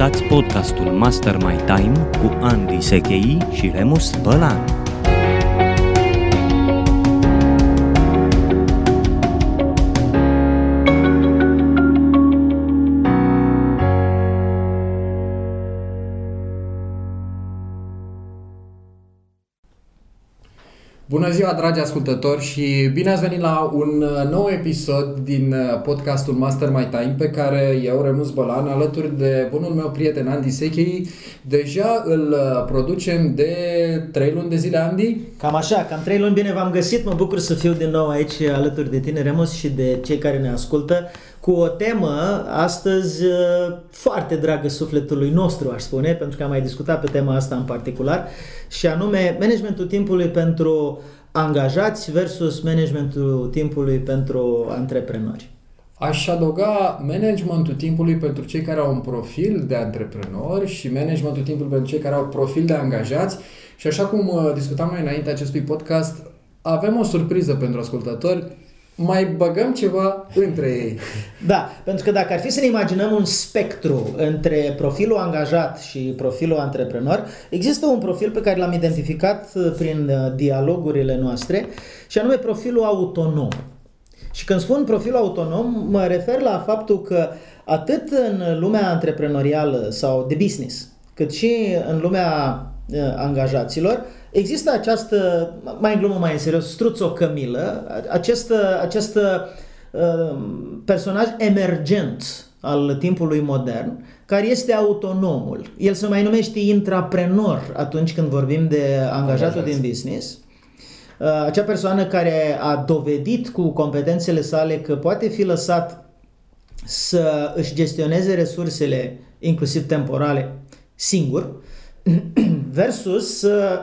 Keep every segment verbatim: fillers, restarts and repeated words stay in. ascultați podcastul Master My Time cu Andy Sechei și Remus Bălan. Bună ziua, dragi ascultători, și bine ați venit la un nou episod din podcastul Master My Time, pe care eu, Remus Bălan, alături de bunul meu prieten Andy Sechei, deja îl producem de trei luni de zile, Andy? Cam așa, cam trei luni, bine v-am găsit, mă bucur să fiu din nou aici alături de tine, Remus, și de cei care ne ascultă, cu o temă astăzi foarte dragă sufletului nostru, aș spune, pentru că am mai discutat pe tema asta în particular, și anume managementul timpului pentru angajați versus managementul timpului pentru antreprenori. Aș adăuga managementul timpului pentru cei care au un profil de antreprenori și managementul timpului pentru cei care au profil de angajați. Și așa cum discutam noi înainte acestui podcast, avem o surpriză pentru ascultători. Mai băgăm ceva între ei. Da, pentru că dacă ar fi să ne imaginăm un spectru între profilul angajat și profilul antreprenor, există un profil pe care l-am identificat prin dialogurile noastre, și anume profilul autonom. Și când spun profilul autonom, mă refer la faptul că atât în lumea antreprenorială sau de business, cât și în lumea angajaților, există această, mai în glumă, mai în serios, struțocămilă, acest, acest uh, personaj emergent al timpului modern, care este autonomul. El se mai numește intraprenor atunci când vorbim de angajatul Angajați. din business. Uh, acea persoană care a dovedit cu competențele sale că poate fi lăsat să își gestioneze resursele, inclusiv temporale, singur, versus uh,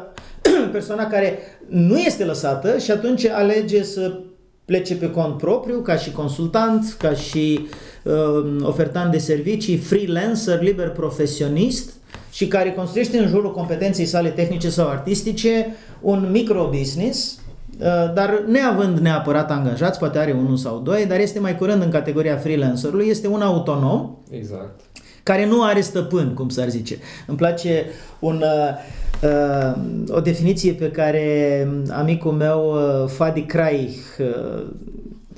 persoana care nu este lăsată și atunci alege să plece pe cont propriu, ca și consultant, ca și uh, ofertant de servicii, freelancer, liber profesionist, și care construiește în jurul competenței sale tehnice sau artistice un micro-business, uh, dar neavând neapărat angajați, poate are unul sau doi, dar este mai curând în categoria freelancerului, este un autonom. Exact. Care nu are stăpân, cum s-ar zice. Îmi place un, uh, uh, o definiție pe care amicul meu, uh, Fadi Kraich, uh,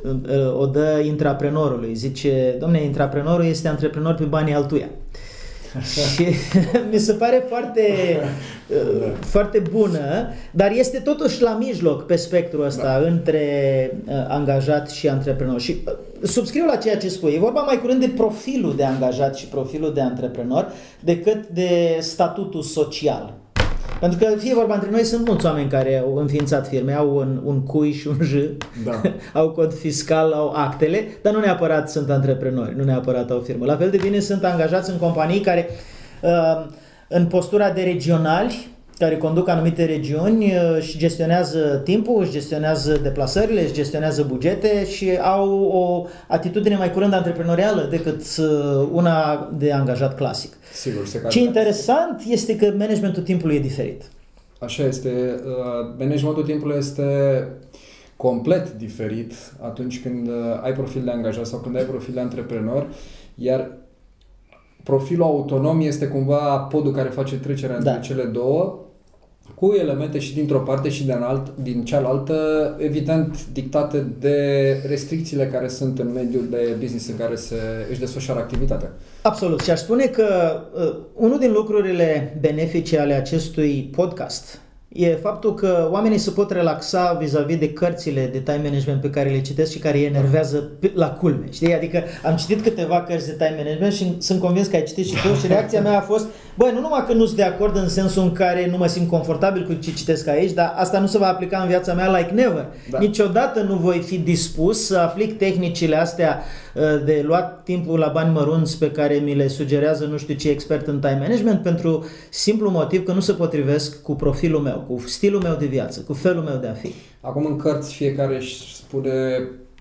uh, o dă intraprenorului. Zice, domne, intraprenorul este antreprenor pe banii altuia. Și mi se pare foarte, uh, foarte bună, dar este totuși la mijloc pe spectrul ăsta, da, între uh, angajat și antreprenor. Și uh, subscriu la ceea ce spui. E vorba mai curând de profilul de angajat și profilul de antreprenor decât de statutul social. Pentru că, fie vorba între noi, sunt mulți oameni care au înființat firme, au un, un cui și un j, da, au cod fiscal, au actele, dar nu neapărat sunt antreprenori, nu neapărat au firmă. La fel de bine sunt angajați în companii care, în postura de regionali, care conduc anumite regiuni și gestionează timpul, își gestionează deplasările, își gestionează bugete și au o atitudine mai curând antreprenorială decât una de angajat clasic. Sigur, se Ce interesant este că managementul timpului e diferit. Așa este. Managementul timpului este complet diferit atunci când ai profil de angajat sau când ai profil de antreprenor, iar profilul autonom este cumva podul care face trecerea între, da, cele două, cu elemente și dintr-o parte și din, alt, din cealaltă, evident dictate de restricțiile care sunt în mediul de business în care se, își desfășoară activitatea. Absolut. Și aș spune că uh, unul din lucrurile benefice ale acestui podcast e faptul că oamenii se pot relaxa vis-a-vis de cărțile de time management pe care le citesc și care îi enervează la culme, știi? Adică am citit câteva cărți de time management și sunt convins că ai citit și tu, și reacția mea a fost, băi, nu numai că nu sunt de acord în sensul în care nu mă simt confortabil cu ce citesc aici, dar asta nu se va aplica în viața mea like never. Da. Niciodată nu voi fi dispus să aplic tehnicile astea de luat timpul la bani mărunți pe care mi le sugerează nu știu ce expert în time management, pentru simplu motiv că nu se potrivesc cu profilul meu, cu stilul meu de viață, cu felul meu de a fi. Acum, în cărți, fiecare își spune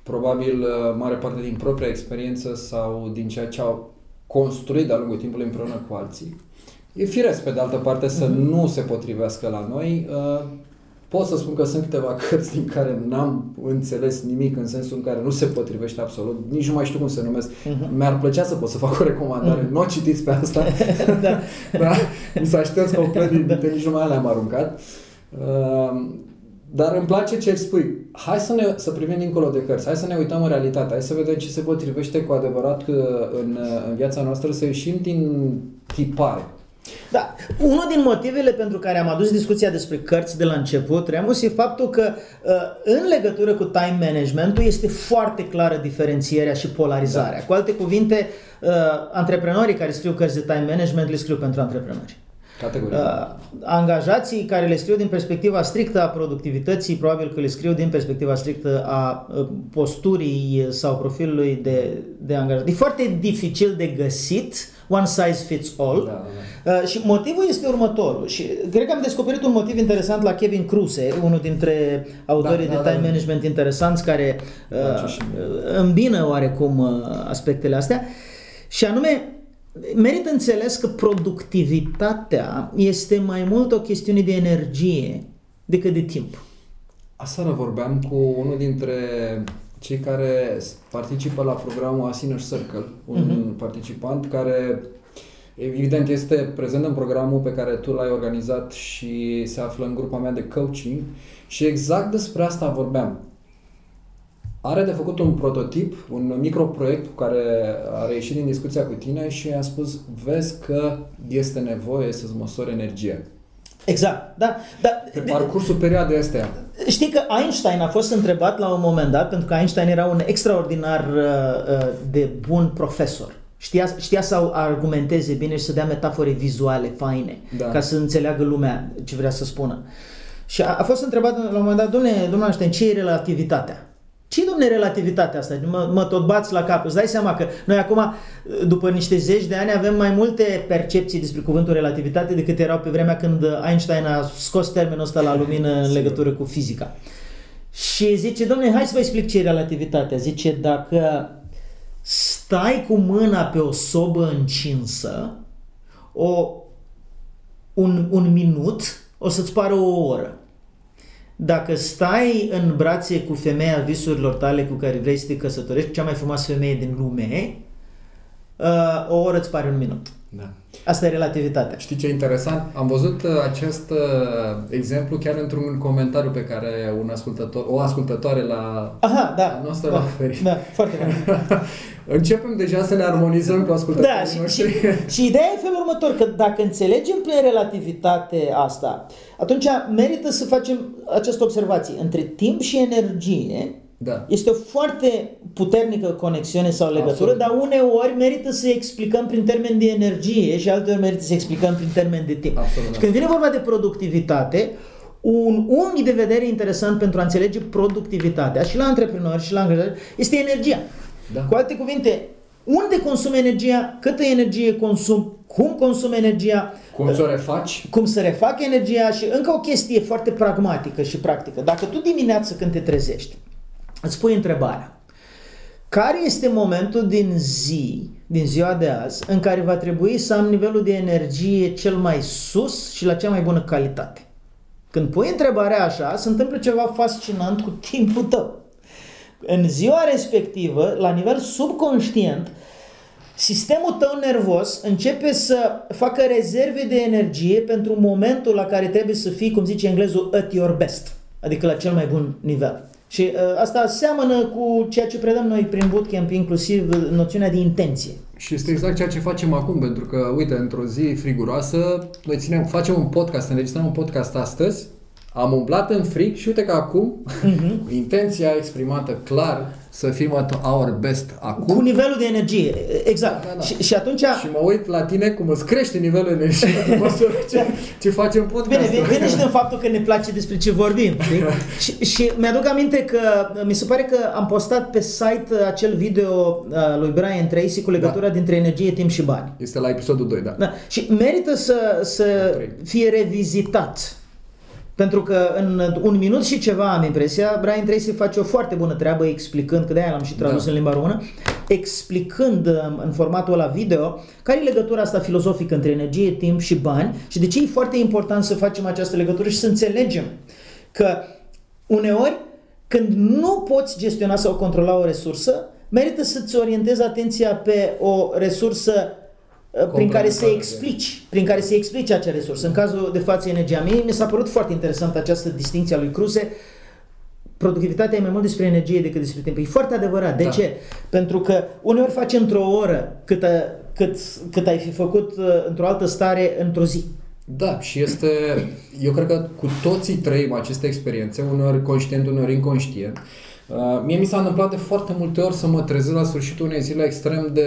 probabil mare parte din propria experiență sau din ceea ce au construit de-a lungul timpului împreună cu alții. E firesc, pe de altă parte, să mm-hmm. nu se potrivească la noi. Pot să spun că sunt câteva cărți din care n-am înțeles nimic, în sensul în care nu se potrivește absolut, nici nu mai știu cum se numesc. Uh-huh. Mi-ar plăcea să pot să fac o recomandare, uh-huh. Nu o citiți pe asta, da. Da? Mi s-a șters complet, din, da. De nici numai le-am aruncat. Uh, dar îmi place ce spui, hai să, ne, să privim dincolo de cărți, hai să ne uităm în realitate, hai să vedem ce se potrivește cu adevărat că în, în viața noastră, să ieșim din tipare. Da, unul din motivele pentru care am adus discuția despre cărți de la început, Remus, e faptul că în legătură cu time management-ul este foarte clară diferențierea și polarizarea. Da. Cu alte cuvinte, antreprenorii care scriu cărți de time management le scriu pentru antreprenori. Categorie. Angajații care le scriu din perspectiva strictă a productivității, probabil că le scriu din perspectiva strictă a posturii sau profilului de, de angajat. E foarte dificil de găsit one size fits all. Da, da. Uh, și motivul este următorul. Și cred că am descoperit un motiv interesant la Kevin Kruse, unul dintre autorii da, da, de time da, management da. Interesanți care uh, îmbină oarecum aspectele astea. Și anume, merită înțeles că productivitatea este mai mult o chestiune de energie decât de timp. Aseară vorbeam cu unul dintre cei care participă la programul Inner Circle, un uh-huh. participant care evident este prezent în programul pe care tu l-ai organizat și se află în grupa mea de coaching, și exact despre asta vorbeam. Are de făcut un prototip, un microproiect care a reieșit din discuția cu tine, și i-a spus, vezi că este nevoie să-ți măsori energia. Exact, da. da Pe parcursul perioadei astea. Știi că Einstein a fost întrebat la un moment dat, pentru că Einstein era un extraordinar de bun profesor. Știa, știa să argumenteze bine și să dea metafore vizuale faine, da. Ca să înțeleagă lumea ce vrea să spună. Și a, a fost întrebat la un moment dat, domnule, domnule Einstein, ce e relativitatea? Ce-i, dom'le, relativitatea asta? Mă, mă tot bați la cap. Îți dai seama că noi acum, după niște zeci de ani, avem mai multe percepții despre cuvântul relativitate decât erau pe vremea când Einstein a scos termenul ăsta la lumină în legătură cu fizica. Și zice, dom'le, hai să vă explic ce e relativitatea. Zice, dacă stai cu mâna pe o sobă încinsă, o, un, un minut, o să-ți pară o oră. Dacă stai în brațe cu femeia visurilor tale cu care vrei să te căsătorești, cea mai frumoasă femeie din lume, o oră îți pare un minut. Da. Asta e relativitatea. Știi ce e interesant? Am văzut acest exemplu chiar într-un comentariu pe care un ascultător, o ascultătoare la, Aha, da. la noastră l-a oferit. Da, foarte bine. Începem deja să ne armonizăm cu ascultătorii da, noștri. Și, și, și ideea e felul următor, că dacă înțelegem prin relativitate asta, atunci merită să facem această observație. Între timp și energie da. Este o foarte puternică conexiune sau legătură, Absolut. Dar uneori merită să explicăm prin termen de energie și alteori merită să explicăm prin termen de timp. Absolut. Și când vine vorba de productivitate, un unghi de vedere interesant pentru a înțelege productivitatea și la antreprenori și la angajatori este energia. Da. Cu alte cuvinte, unde consum energia, câtă energie consum, cum consum energia, cum să o refaci, cum să refac energia. Și încă o chestie foarte pragmatică și practică. Dacă tu dimineața când te trezești îți pui întrebarea, care este momentul din zi, din ziua de azi, în care va trebui să am nivelul de energie cel mai sus și la cea mai bună calitate? Când pui întrebarea așa, se întâmplă ceva fascinant cu timpul tău. În ziua respectivă, la nivel subconștient, sistemul tău nervos începe să facă rezerve de energie pentru momentul la care trebuie să fii, cum zice englezul, at your best, adică la cel mai bun nivel. Și uh, asta seamănă cu ceea ce predăm noi prin bootcamp, inclusiv noțiunea de intenție. Și este exact ceea ce facem acum, pentru că, uite, într-o zi friguroasă, noi ținem, facem un podcast, înregistrăm un podcast astăzi, am umblat în frig și uite că acum, uh-huh. cu intenția exprimată clar, să fim at our best acum. Cu nivelul de energie, exact. Da, da, da. Și, și atunci... Și mă uit la tine cum îți crește nivelul energiei ce, ce facem podcastul. Bine, vine și din faptul că ne place despre ce vorbim. și, și mi-aduc aminte că mi se pare că am postat pe site acel video lui Brian Tracy cu legătura da. Dintre energie, timp și bani. Este la episodul doi, da. da. Și merită să, să fie revizitat. Pentru că în un minut și ceva, am impresia, Brian Tracy face o foarte bună treabă explicând, că de-aia l-am și tradus da. În limba română, explicând în formatul ăla video care e legătura asta filozofică între energie, timp și bani și de ce e foarte important să facem această legătură și să înțelegem Că uneori, când nu poți gestiona sau controla o resursă, merită să-ți orientezi atenția pe o resursă prin care să explici, prin care să explici acea resursă. În cazul de față, energia mea, mi s-a părut foarte interesantă această distinție a lui Kruse. Productivitatea e mai mult despre energie decât despre timp. E foarte adevărat. De da. ce? Pentru că uneori faci într-o oră cât, cât, cât ai fi făcut într-o altă stare într-o zi. Da, și este, eu cred că cu toții trăim aceste experiențe, uneori conștient, uneori inconștient. Uh, mie mi s-a întâmplat de foarte multe ori să mă trezesc la sfârșitul unei zile extrem de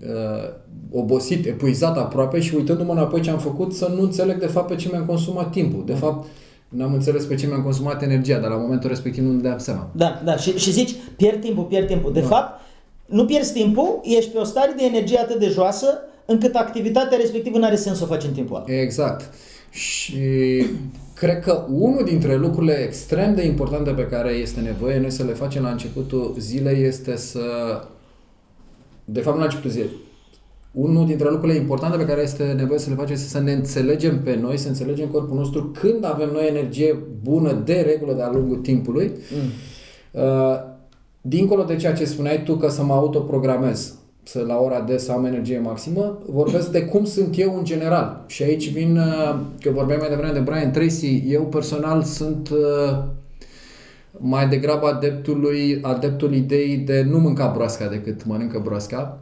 uh, obosit, epuizat aproape și uitându-mă înapoi ce am făcut să nu înțeleg de fapt pe ce mi-am consumat timpul. De fapt, n-am înțeles pe ce mi-am consumat energia, dar la momentul respectiv nu le-am seama. Da, da, și, și zici, pierd timpul, pierd timpul. De da. fapt, nu pierzi timpul, ești pe o stare de energie atât de joasă încât activitatea respectivă nu are sens să o faci în timpul ăla. Exact. Și cred că unul dintre lucrurile extrem de importante pe care este nevoie noi să le facem la începutul zilei este să... De fapt, nu la începutul zilei. Unul dintre lucrurile importante pe care este nevoie să le facem este să ne înțelegem pe noi, să înțelegem corpul nostru când avem noi energie bună de regulă de-a lungul timpului. Mm. Uh, dincolo de ceea ce spuneai tu că să mă autoprogramez, să la ora de să am energie maximă, vorbesc de cum sunt eu în general. Și aici vin, că vorbeam mai devreme de Brian Tracy, eu personal sunt mai degrabă adeptului, adeptul ideii de nu mânca broasca decât mănâncă broasca.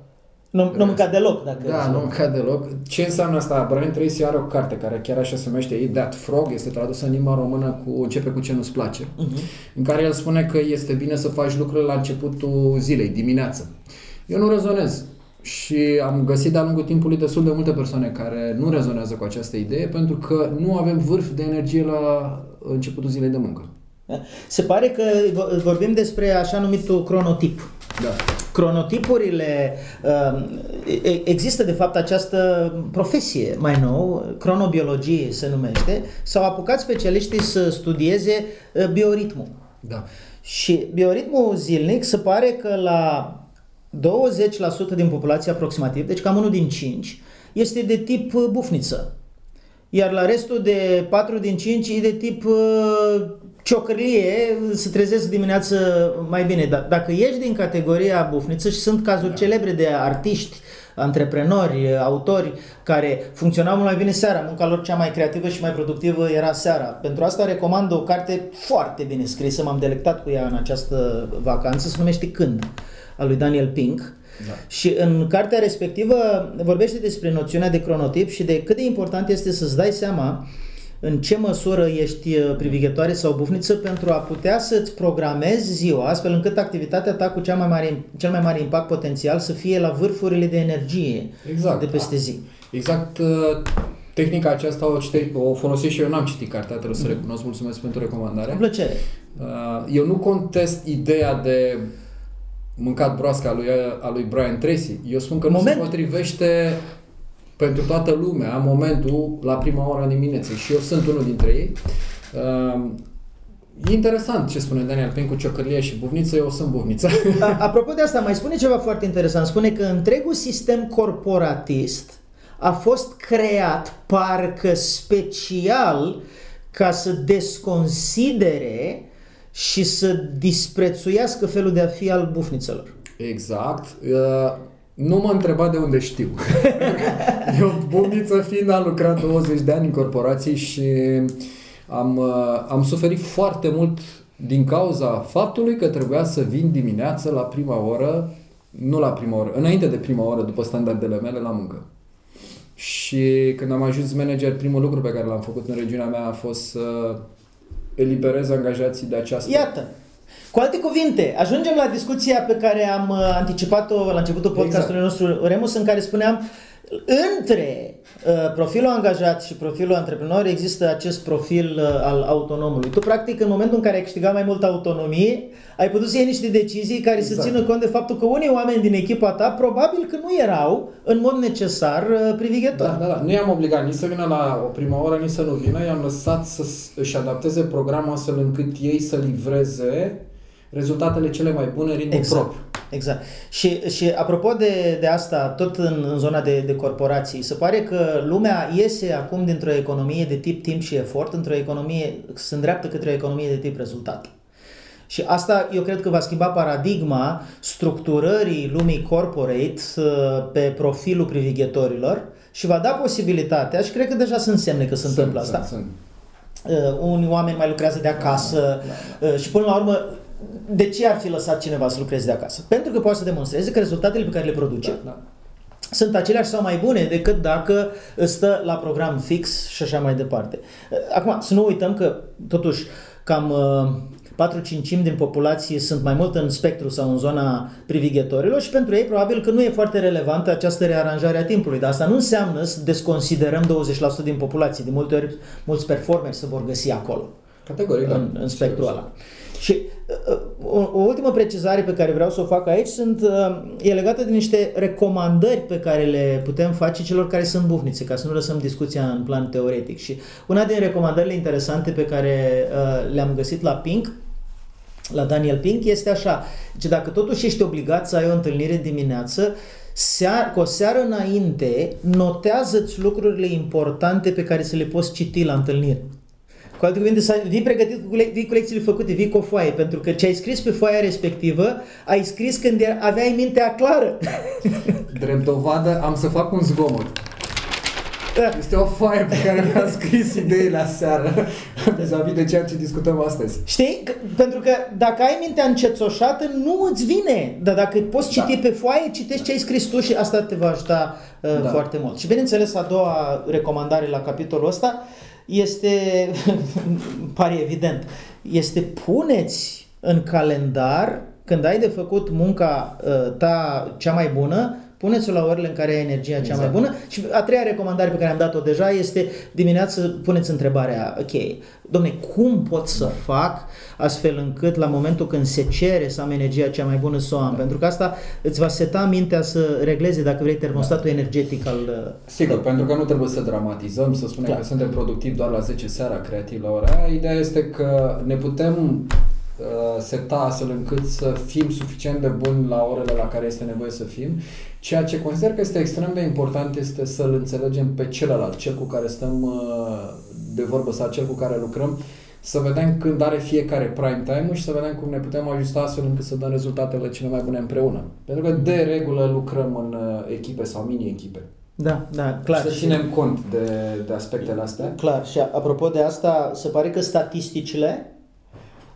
Nu, nu mânca deloc. Dacă da, nu mânca deloc. Ce înseamnă asta? Brian Tracy are o carte care chiar așa se numește Eat That Frog, este tradusă în limba română cu Începe cu ce nu-ți place, uh-huh. în care el spune că este bine să faci lucrurile la începutul zilei, dimineață. Eu nu rezonez și am găsit de-a lungul timpului destul de multe persoane care nu rezonează cu această idee pentru că nu avem vârf de energie la începutul zilei de muncă. Se pare că vorbim despre așa numitul cronotip. Da. Cronotipurile, există de fapt această profesie mai nouă, cronobiologie se numește, s-au apucat specialiștii să studieze bioritmul. Da. Și bioritmul zilnic se pare că la douăzeci la sută din populație aproximativ, deci cam unul din cinci, este de tip bufniță. Iar la restul de patru din cinci e de tip ciocărlie, se trezesc dimineață mai bine. Dar dacă ești din categoria bufniță, și sunt cazuri celebre de artiști, antreprenori, autori care funcționau mult mai bine seara, munca lor cea mai creativă și mai productivă era seara. Pentru asta recomand o carte foarte bine scrisă, m-am delectat cu ea în această vacanță, se numește Când, a lui Daniel Pink. Da. Și în cartea respectivă vorbește despre noțiunea de cronotip și de cât de important este să-ți dai seama în ce măsură ești privighetoare sau bufniță pentru a putea să-ți programezi ziua, astfel încât activitatea ta cu cea mai mare, cel mai mare impact potențial să fie la vârfurile de energie exact, de peste da. zi. Exact. Tehnica aceasta o, cite, o folosesc și eu, n-am citit cartea, trebuie să recunosc, mulțumesc pentru recomandare. Cu plăcere. Eu nu contest ideea de mâncat broasca a lui, a lui Brian Tracy. Eu spun că Moment. nu se potrivește pentru toată lumea momentul la prima oră dimineții și eu sunt unul dintre ei. Uh, e interesant ce spune Daniel Pink cu ciocărlie și bufniță, eu sunt bufniță. A, apropo de asta, mai spune ceva foarte interesant. Spune că întregul sistem corporatist a fost creat parcă special ca să desconsidere și să disprețuiască felul de a fi al bufnițelor. Exact. Uh, nu m-a întrebat de unde știu. Eu, bufniță fiind, am lucrat douăzeci de ani în corporații și am, uh, am suferit foarte mult din cauza faptului că trebuia să vin dimineață la prima oră, nu la prima oră, înainte de prima oră, după standardele mele, la muncă. Și când am ajuns manager, primul lucru pe care l-am făcut în regiunea mea a fost să uh, eliberez angajații de această... Iată! Cu alte cuvinte, ajungem la discuția pe care am anticipat-o la începutul podcastului exact. nostru, Remus, în care spuneam între uh, profilul angajat și profilul antreprenor există acest profil uh, al autonomului. Tu, practic, în momentul în care ai câștigat mai multă autonomie, ai putut să iei niște decizii care exact. să țină cont de faptul că unii oameni din echipa ta probabil că nu erau în mod necesar uh, privighetori. Da, da, da. Nu i-am obligat nici să vină la o prima oră, nici să nu vină. I-am lăsat să își adapteze programul astfel încât ei să livreze rezultatele cele mai bune în ritmul exact. propriu. Exact. Și, și apropo de, de asta, tot în, în zona de, de corporații, se pare că lumea iese acum dintr-o economie de tip timp și efort, într-o economie, se îndreaptă către o economie de tip rezultat. Și asta eu cred că va schimba paradigma structurării lumii corporate pe profilul privighetorilor și va da posibilitatea, și cred că deja sunt semne că se sunt, întâmplă sunt, asta. Sunt. Uh, unii oameni mai lucrează de acasă da, da, da. Uh, și până la urmă, de ce ar fi lăsat cineva să lucreze de acasă? Pentru că poate să demonstreze că rezultatele pe care le produce da, da. sunt aceleași sau mai bune decât dacă stă la program fix și așa mai departe. Uh, acum, să nu uităm că totuși cam... Uh, patru-cinci din populație sunt mai mult în spectru sau în zona privighetorilor și pentru ei probabil că nu e foarte relevantă această rearanjare a timpului, dar asta nu înseamnă să desconsiderăm douăzeci la sută din populație. De multe ori, mulți performeri se vor găsi acolo, categoric, în, în spectrul ăla. Și o, o ultimă precizare pe care vreau să o fac aici sunt, e legată de niște recomandări pe care le putem face celor care sunt bufnițe, ca să nu lăsăm discuția în plan teoretic. Și una din recomandările interesante pe care le-am găsit la Pink, la Daniel Pink, este așa, că dacă totuși ești obligat să ai o întâlnire dimineață, sear, cu o seară înainte, notează-ți lucrurile importante pe care să le poți citi la întâlnire. Cu alte cuvinte, vii pregătit, vii cu lecțiile făcute, vii cu o foaie, pentru că ce ai scris pe foaia respectivă, ai scris când aveai mintea clară. Drept dovadă, am să fac un zgomot. Da. Este o foaie pe care mi-am scris ideile aseară vis-a-vis de ceea ce discutăm astăzi. Știi? C- pentru că dacă ai mintea încețoșată, nu îți vine. Dar dacă poți citi da. pe foaie, citești ce ai scris tu și asta te va ajuta uh, da. foarte mult. Și bineînțeles, a doua recomandare la capitolul ăsta este, pare evident, este puneți în calendar, când ai de făcut munca uh, ta cea mai bună, puneți-o la orele în care ai energia cea exact. mai bună. Și a treia recomandare pe care am dat-o deja este dimineața puneți întrebarea, ok, dom'le, cum pot să da. fac astfel încât la momentul când se cere să am energia cea mai bună să o am? Da. Pentru că asta îți va seta mintea să regleze, dacă vrei, termostatul da. energetic al... Sigur, da. pentru că nu trebuie să dramatizăm, să spunem da. că suntem productivi doar la zece seara, creativi la ora aia. Ideea este că ne putem... seta astfel încât să fim suficient de buni la orele la care este nevoie să fim. Ceea ce consider că este extrem de important este să-l înțelegem pe celălalt, cel cu care stăm de vorbă sau cel cu care lucrăm, să vedem când are fiecare prime time-ul și să vedem cum ne putem ajusta astfel încât să dăm rezultatele cele mai bune împreună. Pentru că de regulă lucrăm în echipe sau mini-echipe. Da, da, clar. Să ținem cont de, de aspectele astea. Clar. Și apropo de asta, se pare că statisticile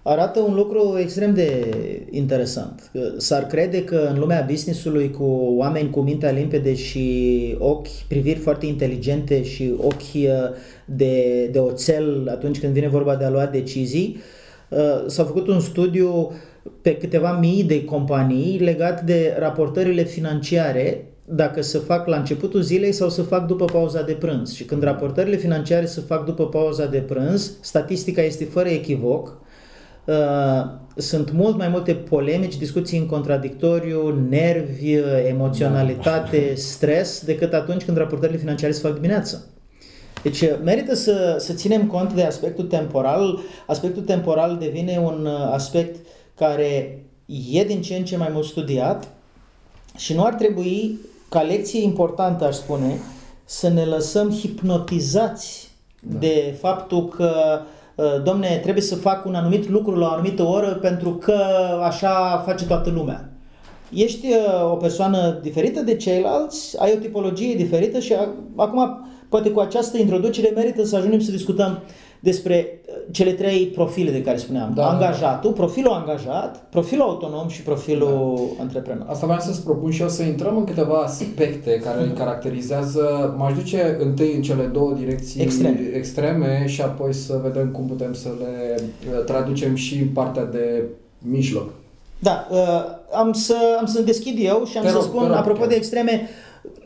arată un lucru extrem de interesant. S-ar crede că în lumea business-ului, cu oameni cu mintea limpede și ochi, priviri foarte inteligente și ochi de, de oțel atunci când vine vorba de a lua decizii, s-a făcut un studiu pe câteva mii de companii legat de raportările financiare, dacă se fac la începutul zilei sau se fac după pauza de prânz. Și când raportările financiare se fac după pauza de prânz, statistica este fără echivoc. Uh, sunt mult mai multe polemici, discuții în contradictoriu, nervi, emoționalitate, stres, decât atunci când raportările financiare se fac dimineața. Deci merită să, să ținem cont de aspectul temporal. Aspectul temporal devine un aspect care e din ce în ce mai mult studiat și nu ar trebui, ca lecție importantă aș spune, să ne lăsăm hipnotizați da. de faptul că domne, trebuie să fac un anumit lucru la o anumită oră pentru că așa face toată lumea. Ești o persoană diferită de ceilalți, ai o tipologie diferită și acum poate cu această introducere merită să ajungem să discutăm despre cele trei profile de care spuneam. Da, Angajatul, da. profilul angajat, profilul autonom și profilul da. antreprenor. Asta vreau să-ți propun și eu să intrăm în câteva aspecte care îl caracterizează. M-aș duce întâi în cele două direcții extreme. extreme și apoi să vedem cum putem să le traducem și în partea de mijloc. Da, am să, am să deschid eu și am te să rog, spun, rog, apropo de extreme,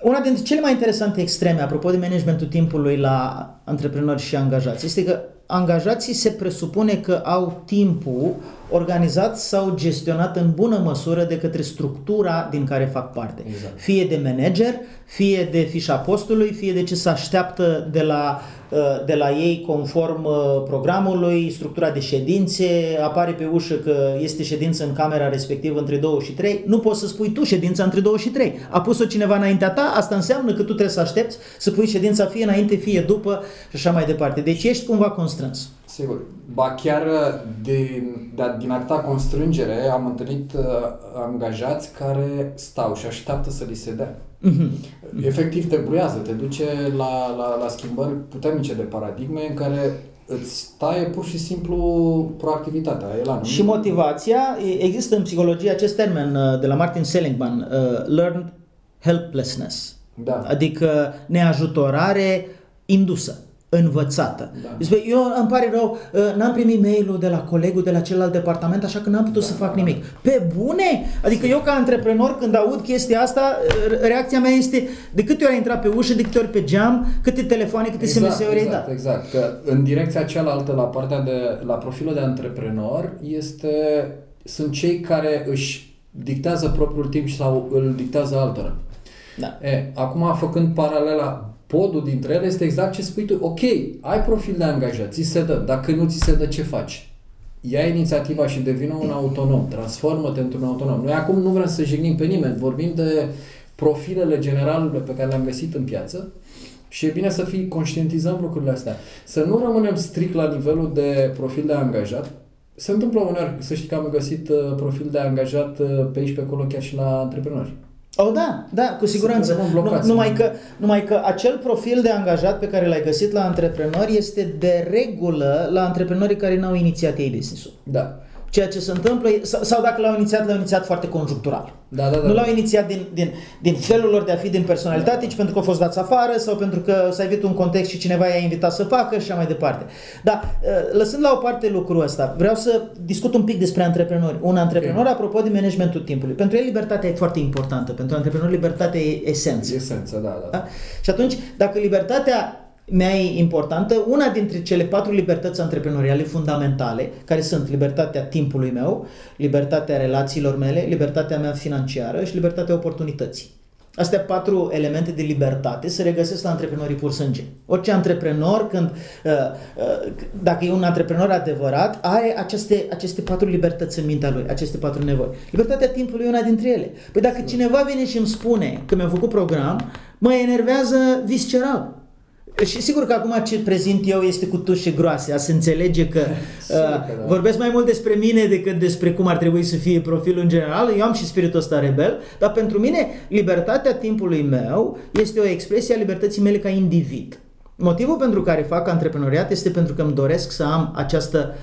una dintre cele mai interesante extreme, apropo de managementul timpului la antreprenori și angajați, este că angajații se presupune că au timpul organizat sau gestionat în bună măsură de către structura din care fac parte. Exact. Fie de manager, fie de fișa postului, fie de ce se așteaptă de la, de la ei conform programului, structura de ședințe, apare pe ușă că este ședință în camera respectivă între două și trei, nu poți să spui tu ședința între două și trei. A pus-o cineva înaintea ta, asta înseamnă că tu trebuie să aștepți să pui ședința fie înainte, fie după și așa mai departe. Deci ești cumva constrâns. Sigur. Ba chiar din, din atâta constrângere am întâlnit angajați care stau și așteaptă să li se dea. Mm-hmm. Efectiv te bruiază, te duce la, la, la schimbări puternice de paradigme în care îți taie pur și simplu proactivitatea. Elanul. Și motivația, există în psihologie acest termen de la Martin Seligman, uh, learned helplessness, da. Adică neajutorare indusă. Învățată. Da. Eu îmi pare rău, n-am primit mail-ul de la colegul de la celălalt departament, așa că n-am putut da, să fac da, nimic. Da. Pe bune? Adică eu ca antreprenor când aud chestia asta, reacția mea este de câte ori ai intrat pe ușă, de câte ori pe geam, câte telefoane, câte exact, S M S-uri exact, ai dat. Exact, că în direcția cealaltă, la partea de, la profilul de antreprenor, este, sunt cei care își dictează propriul timp sau îl dictează altora. Da. E, acum, făcând paralela, podul dintre ele este exact ce spui tu. Ok, ai profil de angajat, ți se dă. Dacă nu ți se dă, ce faci? Ia inițiativa și devină un autonom. Transformă-te într-un autonom. Noi acum nu vrem să jignim pe nimeni. Vorbim de profilele generale pe care le-am găsit în piață și e bine să fii, conștientizăm lucrurile astea. Să nu rămânem strict la nivelul de profil de angajat. Se întâmplă uneori, să știi că am găsit profil de angajat pe aici, pe acolo, chiar și la antreprenori. Oh, da, da, cu siguranță. Numai că, numai că acel profil de angajat pe care l-ai găsit la antreprenori este de regulă la antreprenorii care n-au inițiat ei business-ul. Da. Ceea ce se întâmplă, sau dacă l-au inițiat, l-au inițiat foarte conjunctural. Da, da, da. Nu l-au inițiat din, din, din felul lor de a fi, din personalitate, ci pentru că au fost dați afară sau pentru că s-a evit un context și cineva i-a invitat să facă și așa mai departe. Dar lăsând la o parte lucrul ăsta, vreau să discut un pic despre antreprenori. Un antreprenor, okay. Apropo de managementul timpului, pentru el libertatea e foarte importantă. Pentru antreprenor libertatea e esență. E esență, da, da, da. Și atunci, dacă libertatea mai importantă, una dintre cele patru libertăți antreprenoriale fundamentale, care sunt libertatea timpului meu, libertatea relațiilor mele, libertatea mea financiară și libertatea oportunității. Astea patru elemente de libertate se regăsesc la antreprenorii pur sânge. Orice antreprenor, când, dacă e un antreprenor adevărat, are aceste, aceste patru libertăți în mintea lui, aceste patru nevoi. Libertatea timpului e una dintre ele. Păi dacă cineva vine și îmi spune că mi-a făcut program, mă enervează visceral. Și sigur că acum ce prezint eu este cu tușe groase, a se înțelege că uh, vorbesc mai mult despre mine decât despre cum ar trebui să fie profilul în general. Eu am și spiritul ăsta rebel, dar pentru mine libertatea timpului meu este o expresie a libertății mele ca individ. Motivul pentru care fac antreprenoriat este pentru că îmi doresc să am această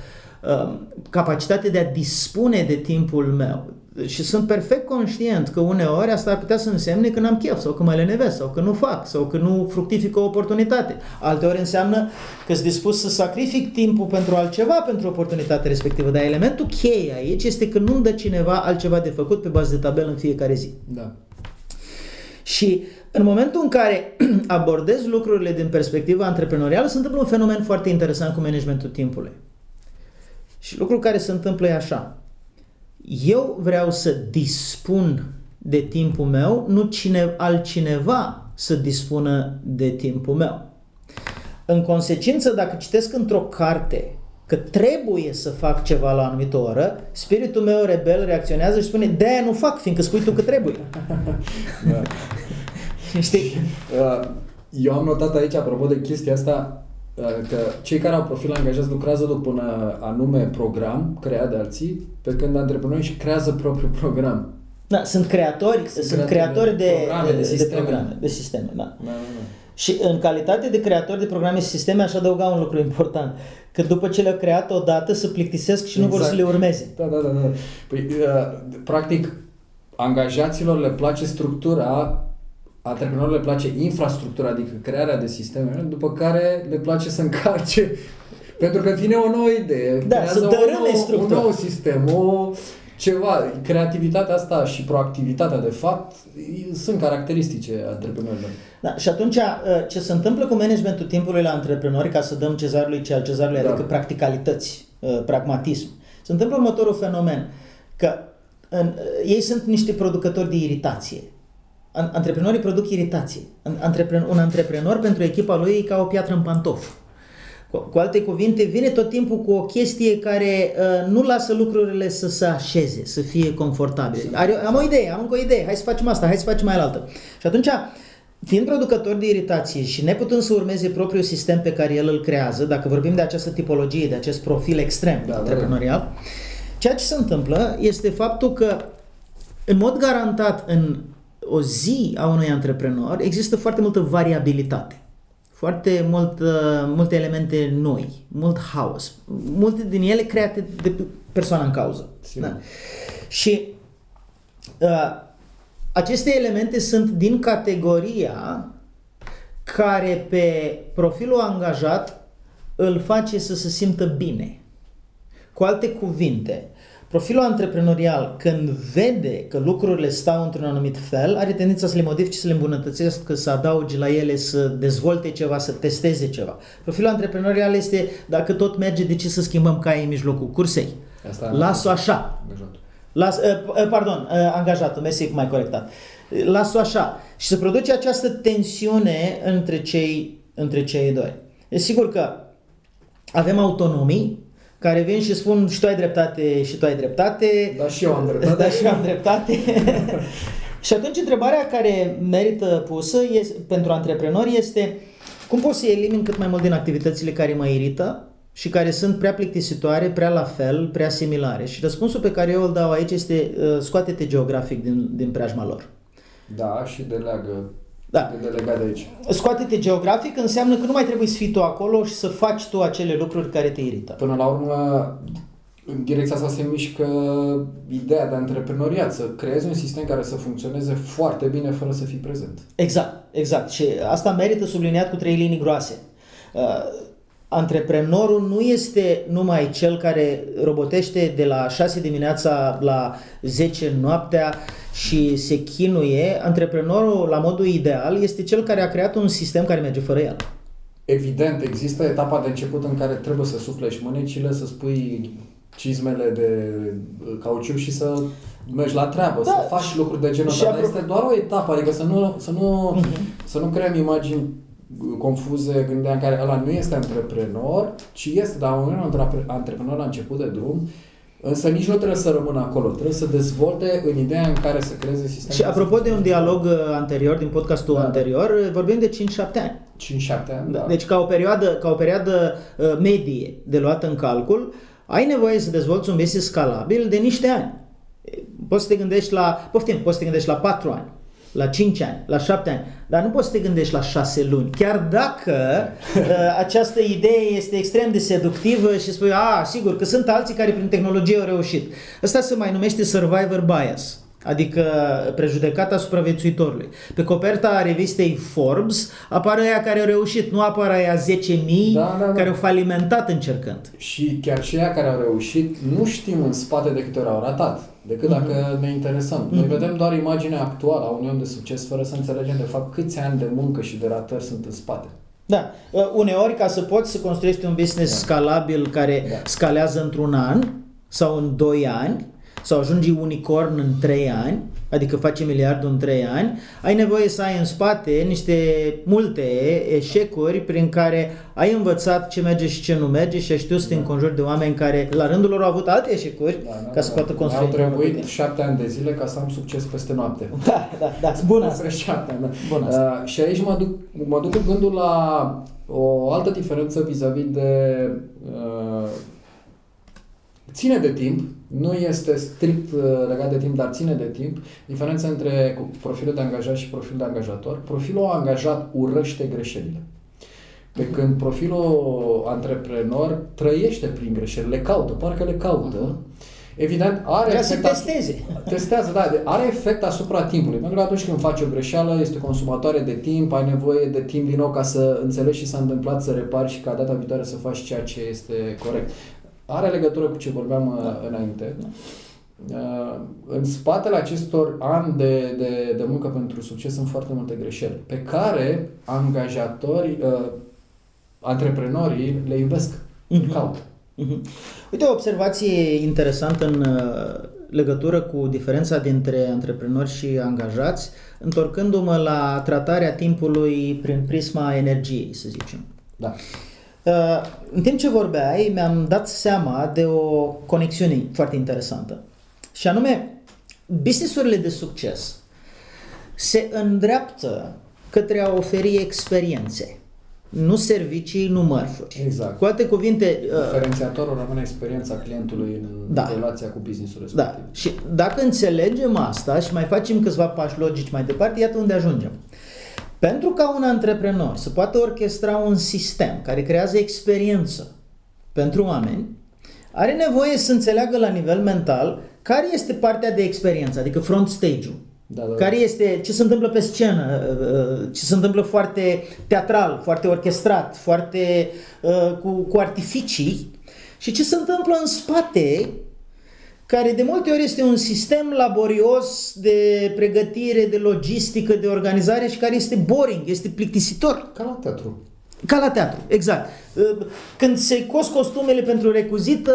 uh, capacitate de a dispune de timpul meu. Și sunt perfect conștient că uneori asta ar putea să însemne că n-am chef sau că mă lenevesc sau că nu fac sau că nu fructific o oportunitate. Alteori înseamnă că sunt dispus să sacrific timpul pentru altceva, pentru oportunitatea respectivă. Dar elementul cheie aici este că nu-mi dă cineva altceva de făcut pe bază de tabel în fiecare zi. Da. Și în momentul în care abordez lucrurile din perspectiva antreprenorială, se întâmplă un fenomen foarte interesant cu managementul timpului. Și lucrul care se întâmplă e așa. Eu vreau să dispun de timpul meu, nu cine, altcineva să dispună de timpul meu. În consecință, dacă citesc într-o carte că trebuie să fac ceva la o anumită oră, spiritul meu rebel reacționează și spune, de-aia nu fac, fiindcă spui tu că trebuie. Da. Știi? Eu am notat aici, apropo de chestia asta, că cei care au profil angajați lucrează după un anume program creat de alții, pe când antreprenorii își creează propriul program. Da, sunt creatori, sunt, sunt creatori de, de programe, de, de sisteme. De programe, de sisteme da. Da, da, da. Și în calitate de creator de programe și sisteme aș adăuga un lucru important, că după ce le-au creat odată se plictisesc și nu exact. Vor să le urmeze. Da, da, da. da. Păi, practic, angajaților le place structura, antreprenorilor le place infrastructura, adică crearea de sisteme, după care le place să încarce, pentru că vine o nouă idee, da, creează să o nouă, un nou sistem, o ceva. Creativitatea asta și proactivitatea, de fapt, sunt caracteristice antreprenorilor. Da, și atunci, ce se întâmplă cu managementul timpului la antreprenori, ca să dăm cezarului ce al cezarului, da. Adică practicalități, pragmatism, Se întâmplă următorul fenomen, că în, ei sunt niște producători de iritație. Antreprenorii produc iritație. Un antreprenor pentru echipa lui e ca o piatră în pantof. Cu alte cuvinte, vine tot timpul cu o chestie care uh, nu lasă lucrurile să se așeze, să fie confortabile. Am o idee, am încă o idee, hai să facem asta, hai să facem mai altă. Și atunci, fiind producător de iritație și neputând să urmeze propriul sistem pe care el îl creează, dacă vorbim de această tipologie, de acest profil extrem da, antreprenorial, da, da. Ceea ce se întâmplă este faptul că, în mod garantat, în o zi a unui antreprenor există foarte multă variabilitate. Foarte mult, multe elemente noi, mult haos, multe din ele create de persoana în cauză. Da. Și uh, aceste elemente sunt din categoria care pe profilul angajat îl face să se simtă bine. Cu alte cuvinte, profilul antreprenorial, când vede că lucrurile stau într-un anumit fel, are tendința să le modifice, să le îmbunătățească, să adauge la ele, să dezvolte ceva, să testeze ceva. Profilul antreprenorial este, dacă tot merge, de ce să schimbăm caii în mijlocul cursei? Las-o așa. Las, uh, pardon, uh, angajatul, mersi mai corectat. Las-o așa. Și se produce această tensiune între cei, între cei doi. E sigur că avem autonomii, care vin și spun și tu ai dreptate, și tu ai dreptate. Dar și eu am dreptate. Dar și eu am dreptate. Și atunci întrebarea care merită pusă este, pentru antreprenori este cum pot să elimin cât mai mult din activitățile care mă irită și care sunt prea plictisitoare, prea la fel, prea similare. Și răspunsul pe care eu îl dau aici este uh, scoate-te geografic din, din preajma lor. Da, și deleagă. Da. De aici. Scoate-te geografic înseamnă că nu mai trebuie să fii tu acolo și să faci tu acele lucruri care te irită. Până la urmă, în direcția asta se mișcă ideea de antreprenoriat, să creezi un sistem care să funcționeze foarte bine fără să fii prezent. Exact, exact. Și asta merită subliniat cu trei linii groase. Uh, Antreprenorul nu este numai cel care robotește de la șase dimineața la zece noaptea și se chinuie. Antreprenorul, la modul ideal, este cel care a creat un sistem care merge fără el. Evident, există etapa de început în care trebuie să suflești mânecile, să spui cizmele de cauciuc și să mergi la treabă, da, să faci lucruri de genul ăsta. Dar este doar o etapă, adică să nu, să nu, uh-huh. să nu creăm imagini confuze, gândeam că ăla nu este antreprenor, ci este, dar un antreprenor la început de drum, însă nici nu trebuie să rămână acolo, trebuie să dezvolte în ideea în care să creeze sistemul. Și apropo de un dialog anterior, din podcastul da. anterior, vorbim de cinci șapte ani. cinci șapte ani, da. Deci ca o perioadă, ca o perioadă medie de luată în calcul, ai nevoie să dezvolți un business scalabil de niște ani. Poți să te gândești la, poftim, poți să te gândești la patru ani. La cinci ani, la șapte ani, dar nu poți să te gândești la șase luni. Chiar dacă uh, această idee este extrem de seductivă și spui, a, sigur, că sunt alții care prin tehnologie au reușit. Asta se mai numește survivor bias, adică prejudecata supraviețuitorului. Pe coperta revistei Forbes apar aia care au reușit, nu apar aia zece mii da, da, da. care au falimentat încercând. Și chiar și aia care au reușit nu știm în spate de câte ori au ratat. Decât dacă mm-hmm. ne interesăm. Noi vedem doar imaginea actuală a unui om de succes fără să înțelegem de fapt câți ani de muncă și de ratări sunt în spate. Da. Uneori, ca să poți să construiești un business da. scalabil care da. scalează într-un an sau în doi ani sau ajungi unicorn în trei ani, adică faci miliardul în trei ani, ai nevoie să ai în spate niște multe eșecuri prin care ai învățat ce merge și ce nu merge și ai știut să te înconjuri de oameni care la rândul lor au avut alte eșecuri da, da, ca să da, poată construi. Mi-au trebuit șapte ani de zile ca să am succes peste noapte. Da, da, da. Bună asta. Șapte, da. Bună asta. Uh, și aici mă duc, mă duc cu gândul la o altă diferență vis-a-vis de... Uh, ține de timp, nu este strict legat de timp, dar ține de timp. Diferența între profilul de angajat și profilul de angajator. Profilul angajat urăște greșelile, pe când profilul antreprenor trăiește prin greșeli, le caută, parcă le caută. Evident, are efect testeze. Testează, da, are efect asupra timpului. Pentru că atunci când faci o greșeală, este consumatoare de timp, ai nevoie de timp din nou ca să înțelegi ce s-a întâmplat, să repari și ca data viitoare să faci ceea ce este corect. Are legătură cu ce vorbeam da. înainte. Da. În spatele acestor ani de, de, de muncă pentru succes sunt foarte multe greșeli pe care angajatorii, uh, antreprenorii le iubesc, mm-hmm. caută. Uite, o observație interesantă în legătură cu diferența dintre antreprenori și angajați, întorcându-mă la tratarea timpului prin prisma energiei, să zicem. Da. În timp ce vorbeai, mi-am dat seama de o conexiune foarte interesantă. Și anume, business-urile de succes se îndreaptă către a oferi experiențe, nu servicii, nu mărfuri. Exact. Cu alte cuvinte... Diferențiatorul rămâne experiența clientului în da. relația cu business-ul respectiv. Da. Și dacă înțelegem asta și mai facem câțiva pași logici mai departe, iată unde ajungem. Pentru ca un antreprenor să poată orchestra un sistem care creează experiență pentru oameni, are nevoie să înțeleagă la nivel mental care este partea de experiență, adică front stage-ul. Da, da, da. Care este, ce se întâmplă pe scenă, ce se întâmplă foarte teatral, foarte orchestrat, foarte cu, cu artificii și ce se întâmplă în spate, care de multe ori este un sistem laborios de pregătire, de logistică, de organizare și care este boring, este plictisitor. Ca la teatru. Ca la teatru, exact. Când se cos costumele pentru recuzită,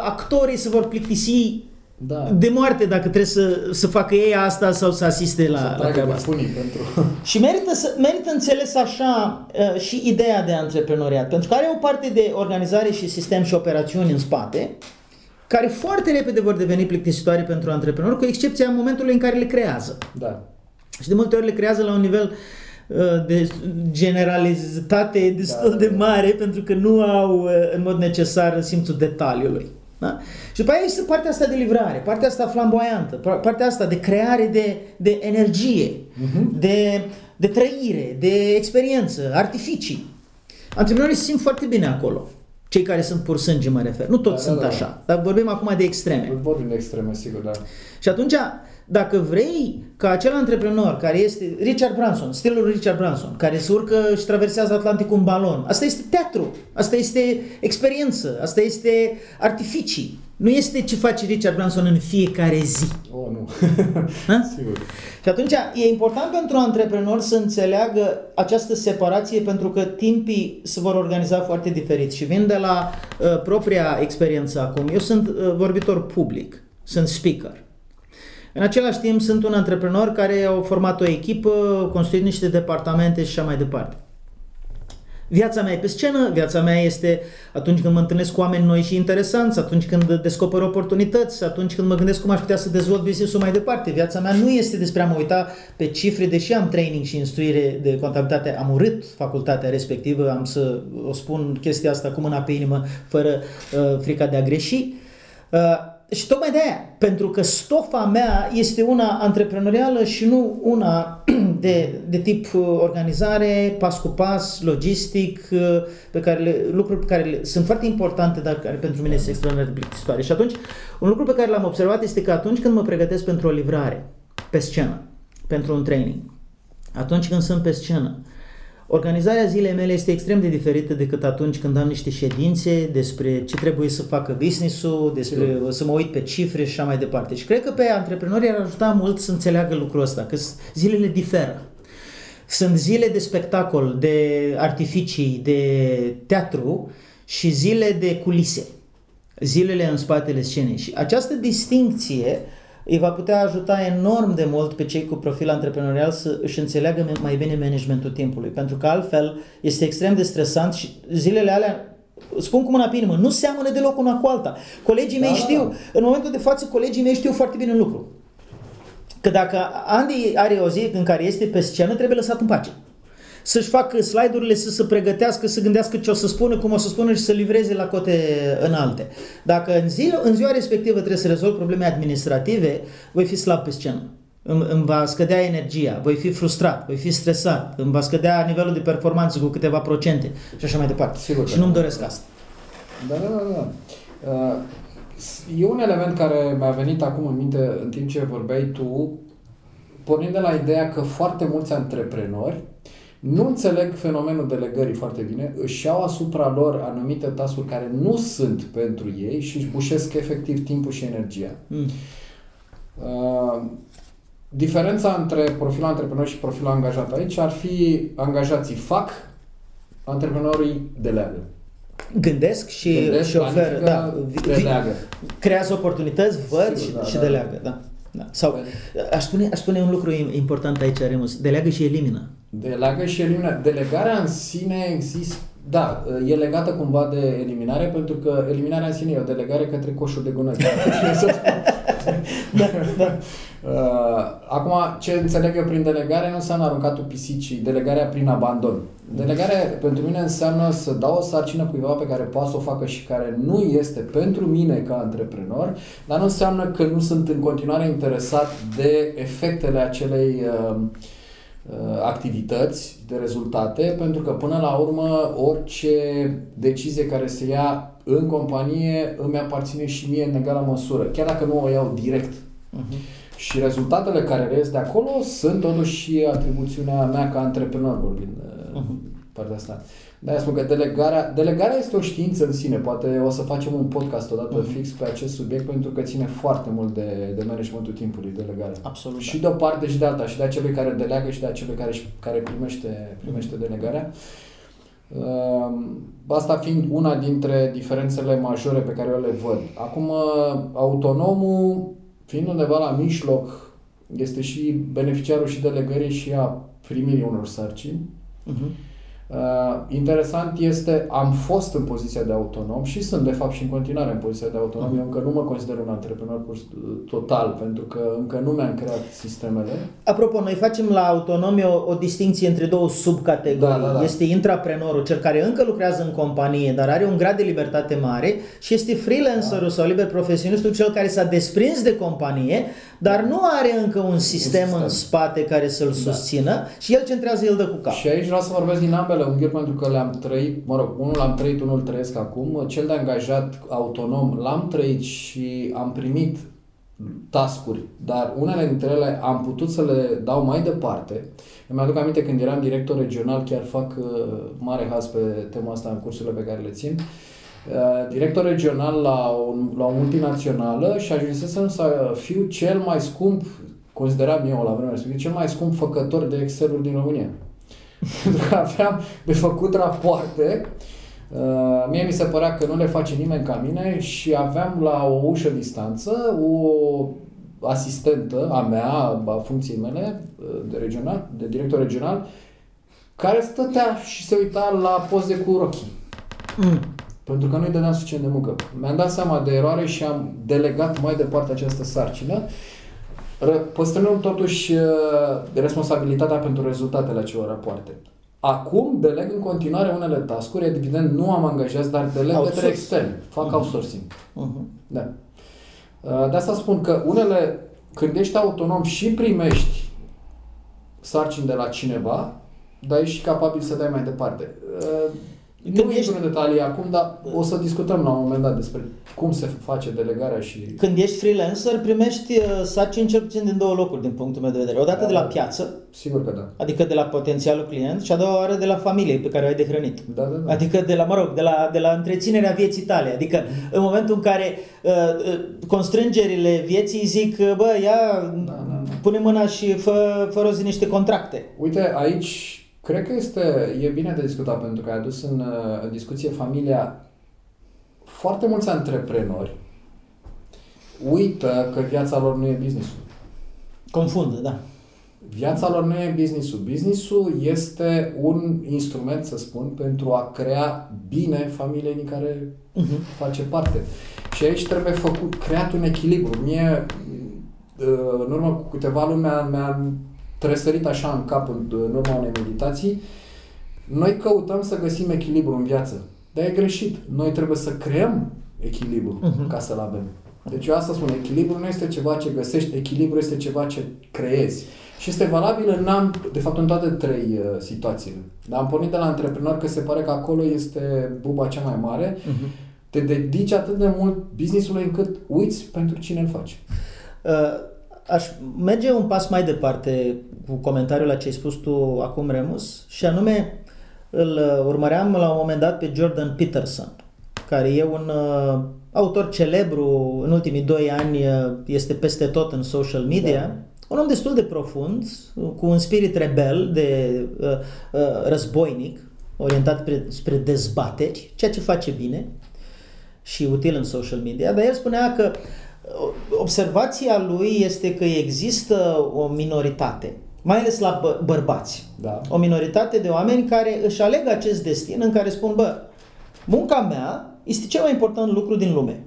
actorii se vor plictisi da. de moarte dacă trebuie să, să facă ei asta sau să asiste la, la treaba asta. Pentru... Și merită, să, merită înțeles așa și ideea de antreprenoriat, pentru că are o parte de organizare și sistem și operațiuni în spate, care foarte repede vor deveni plictisitoare pentru antreprenori, cu excepția momentului în care le creează. Da. Și de multe ori le creează la un nivel de generalizitate destul da, de mare, da. pentru că nu au în mod necesar simțul detaliului. Da? Și după aia este partea asta de livrare, partea asta flamboiantă, partea asta de creare de, de energie, uh-huh. de, de trăire, de experiență, artificii. Antreprenorii se simt foarte bine acolo. Cei care sunt pur sânge, mă refer. Nu toți da, sunt da, da. așa, dar vorbim acum de extreme. Vorbim de extreme, sigur, da. Și atunci, dacă vrei ca acel antreprenor care este Richard Branson, stilul Richard Branson, care se urcă și traversează Atlanticul în balon, asta este teatru, asta este experiență, asta este artificii. Nu este ce face Richard Branson în fiecare zi. Oh, nu. Sigur. Și atunci, e important pentru antreprenor să înțeleagă această separație, pentru că timpii se vor organiza foarte diferit și vin de la uh, propria experiență acum. Eu sunt uh, vorbitor public, sunt speaker. În același timp, sunt un antreprenor care a format o echipă, a construit niște departamente și așa mai departe. Viața mea e pe scenă, viața mea este atunci când mă întâlnesc cu oameni noi și interesanți, atunci când descoper oportunități, atunci când mă gândesc cum aș putea să dezvolt business-ul mai departe. Viața mea nu este despre a mă uita pe cifre, deși am training și instruire de contabilitate, am urât facultatea respectivă, am să o spun chestia asta cu mâna pe inimă, fără uh, frica de a greși. Uh, și tocmai de aia, pentru că stofa mea este una antreprenorială și nu una de, de tip organizare, pas cu pas, logistic, pe care le, lucruri pe care le, sunt foarte importante, dar care pentru mine sunt extraordinar de plictisitoare. Și atunci, un lucru pe care l-am observat este că atunci când mă pregătesc pentru o livrare pe scenă, pentru un training, atunci când sunt pe scenă, organizarea zilei mele este extrem de diferită decât atunci când am niște ședințe despre ce trebuie să facă business-ul, despre să mă uit pe cifre și așa mai departe. Și cred că pe antreprenori ar ajuta mult să înțeleagă lucrul ăsta, că zilele diferă. Sunt zile de spectacol, de artificii, de teatru și zile de culise, zilele în spatele scenei. Și această distincție îi va putea ajuta enorm de mult pe cei cu profil antreprenorial să își înțeleagă mai bine managementul timpului, pentru că altfel este extrem de stresant și zilele alea, spun cu mâna pe inimă, nu seamănă deloc una cu alta. Colegii mei da, știu, da. în momentul de față, colegii mei știu foarte bine un lucru, că dacă Andy are o zi în care este pe scenă, trebuie lăsat în pace. Să-și facă slide-urile, să se pregătească, să gândească ce o să spună, cum o să spună și să livreze la cote înalte. Dacă în ziua, în ziua respectivă trebuie să rezolv probleme administrative, voi fi slab pe scenă. Îmi, îmi va scădea energia, voi fi frustrat, voi fi stresat, îmi va scădea nivelul de performanță cu câteva procente și așa mai departe. Sigur, și nu-mi doresc asta. Da, da, da. Uh, e un element care mi-a venit acum în minte în timp ce vorbeai tu, pornind de la ideea că foarte mulți antreprenori nu înțeleg fenomenul delegării foarte bine, își iau asupra lor anumite task-uri care nu sunt pentru ei și își bușesc efectiv timpul și energia. Mm. Uh, diferența între profilul antreprenor și profilul angajat aici ar fi angajații fac, antreprenorii deleagă. Gândesc și, Gândesc, și oferă, da, deleagă. Creează oportunități, văd Sigur, și, da, și deleagă. Da. Da. Sau, aș spune, aș spune un lucru important aici, Remus, deleagă și elimină. Deleagă și elimină. Delegarea în sine există, da, e legată cumva de eliminare, pentru că eliminarea în sine e o delegare către coșul de gunoi. Da, da. Acum, ce înțeleg eu prin delegare nu înseamnă aruncatul pisicii, delegarea prin abandon. Delegare pentru mine înseamnă să dau o sarcină cuiva pe care poate să o facă și care nu este pentru mine ca antreprenor, dar nu înseamnă că nu sunt în continuare interesat de efectele acelei uh, activități, de rezultate, pentru că până la urmă orice decizie care se ia în companie îmi aparține și mie în egală măsură, chiar dacă nu o iau direct. Uh-huh. Și rezultatele care reiesc de acolo sunt totuși atribuțiunea mea ca antreprenor, vorbind uh-huh. partea asta. De-aia spun că delegarea, delegarea este o știință în sine. Poate o să facem un podcast odată uh-huh. fix pe acest subiect, pentru că ține foarte mult de, de managementul timpului, delegarea. Absolut. Și de o parte și de alta, și de acelui care deleagă și de acelui care, care primește, primește delegarea. Asta fiind una dintre diferențele majore pe care eu le văd. Acum, autonomul, fiind undeva la mijloc, este și beneficiarul și delegării și a primirii unor sarcini. Uh-huh. Uh, interesant este, am fost în poziția de autonom și sunt de fapt și în continuare în poziția de autonom. Uh-huh. Eu încă nu mă consider un antreprenor total, pentru că încă nu mi-am creat sistemele. Apropo, noi facem la autonom o, o distinție între două subcategorii. Da, da, da. Este intraprenorul, cel care încă lucrează în companie, dar are un grad de libertate mare, și este freelancerul, da, sau liber profesionistul, cel care s-a desprins de companie, dar nu are încă un sistem, un sistem. în spate care să-l susțină, da, și el centrează el de cu cap. Și aici vreau să vorbesc din ambele unghiuri, pentru că le-am trăit, mă rog, unul l-am trăit, unul trăiesc acum. Cel de angajat autonom l-am trăit și am primit task-uri, dar unele dintre ele am putut să le dau mai departe. Îmi aduc aminte când eram director regional, chiar fac mare haz pe tema asta în cursurile pe care le țin. Director regional la o, la o multinațională, și ajunsesem să fiu cel mai scump, consideram eu la vremea respectivă, cel mai scump făcător de Excel-uri din România. Pentru că aveam de făcut rapoarte, uh, mie mi se părea că nu le face nimeni ca mine, și aveam la o ușă distanță o asistentă a mea, a funcției mele de regional, de director regional, care stătea și se uita la poze cu rochii. Mm. Pentru că nu-i dădeam suficient de muncă. Mi-am dat seama de eroare și am delegat mai departe această sarcină, păstrându-mi totuși responsabilitatea pentru rezultatele acelor rapoarte. Acum deleg în continuare unele task-uri, evident nu am angajați, dar deleg către extern, fac uh-huh. outsourcing. Uh-huh. Da. De asta spun că unele, când ești autonom și primești sarcini de la cineva, dar ești și capabil să dai mai departe. Când nu ești în detalii acum, dar o să discutăm la un moment dat despre cum se face delegarea și... Când ești freelancer, primești sarcini cel puțin din două locuri, din punctul meu de vedere. O dată da, de la piață, sigur că da. Adică de la potențialul client, și a doua oară de la familie pe care o ai de hrănit. Da, da, da. Adică de la, mă rog, de la, de la întreținerea vieții tale. Adică în momentul în care uh, constrângerile vieții zic, bă, ia, da, da, da. pune mâna și fă, fă rost din niște contracte. Uite, aici... Cred că este, e bine de discutat, pentru că ai adus în, în discuție familia. Foarte mulți antreprenori uită că viața lor nu e business-ul. Confundă, da. Viața lor nu e business-ul. Business-ul este un instrument, să spun, pentru a crea bine familiei din care uh-huh. face parte. Și aici trebuie făcut, creat un echilibru. Mie, în urmă cu câteva luni, mi-am tresărit așa în cap în, în urma unei meditații. Noi căutăm să găsim echilibru în viață, dar e greșit. Noi trebuie să creăm echilibru uh-huh. ca să-l avem. Deci eu asta spun, echilibru nu este ceva ce găsești, echilibru este ceva ce creezi. Și este valabil în am, de fapt în toate trei uh, situațiile. Dar am pornit de la antreprenor că se pare că acolo este buba cea mai mare. Uh-huh. Te dedici atât de mult business-ului încât uiți pentru cine îl faci. Uh. Aș merge un pas mai departe cu comentariul la ce ai spus tu acum, Remus, și anume îl urmăream la un moment dat pe Jordan Peterson, care e un uh, autor celebru, în ultimii doi ani este peste tot în social media, da. Un om destul de profund, cu un spirit rebel, de uh, uh, războinic, orientat spre dezbateri, ceea ce face bine și util în social media, dar el spunea că observația lui este că există o minoritate, mai ales la bă- bărbați, da. O minoritate de oameni care își aleg acest destin în care spun, bă, munca mea este cel mai important lucru din lume.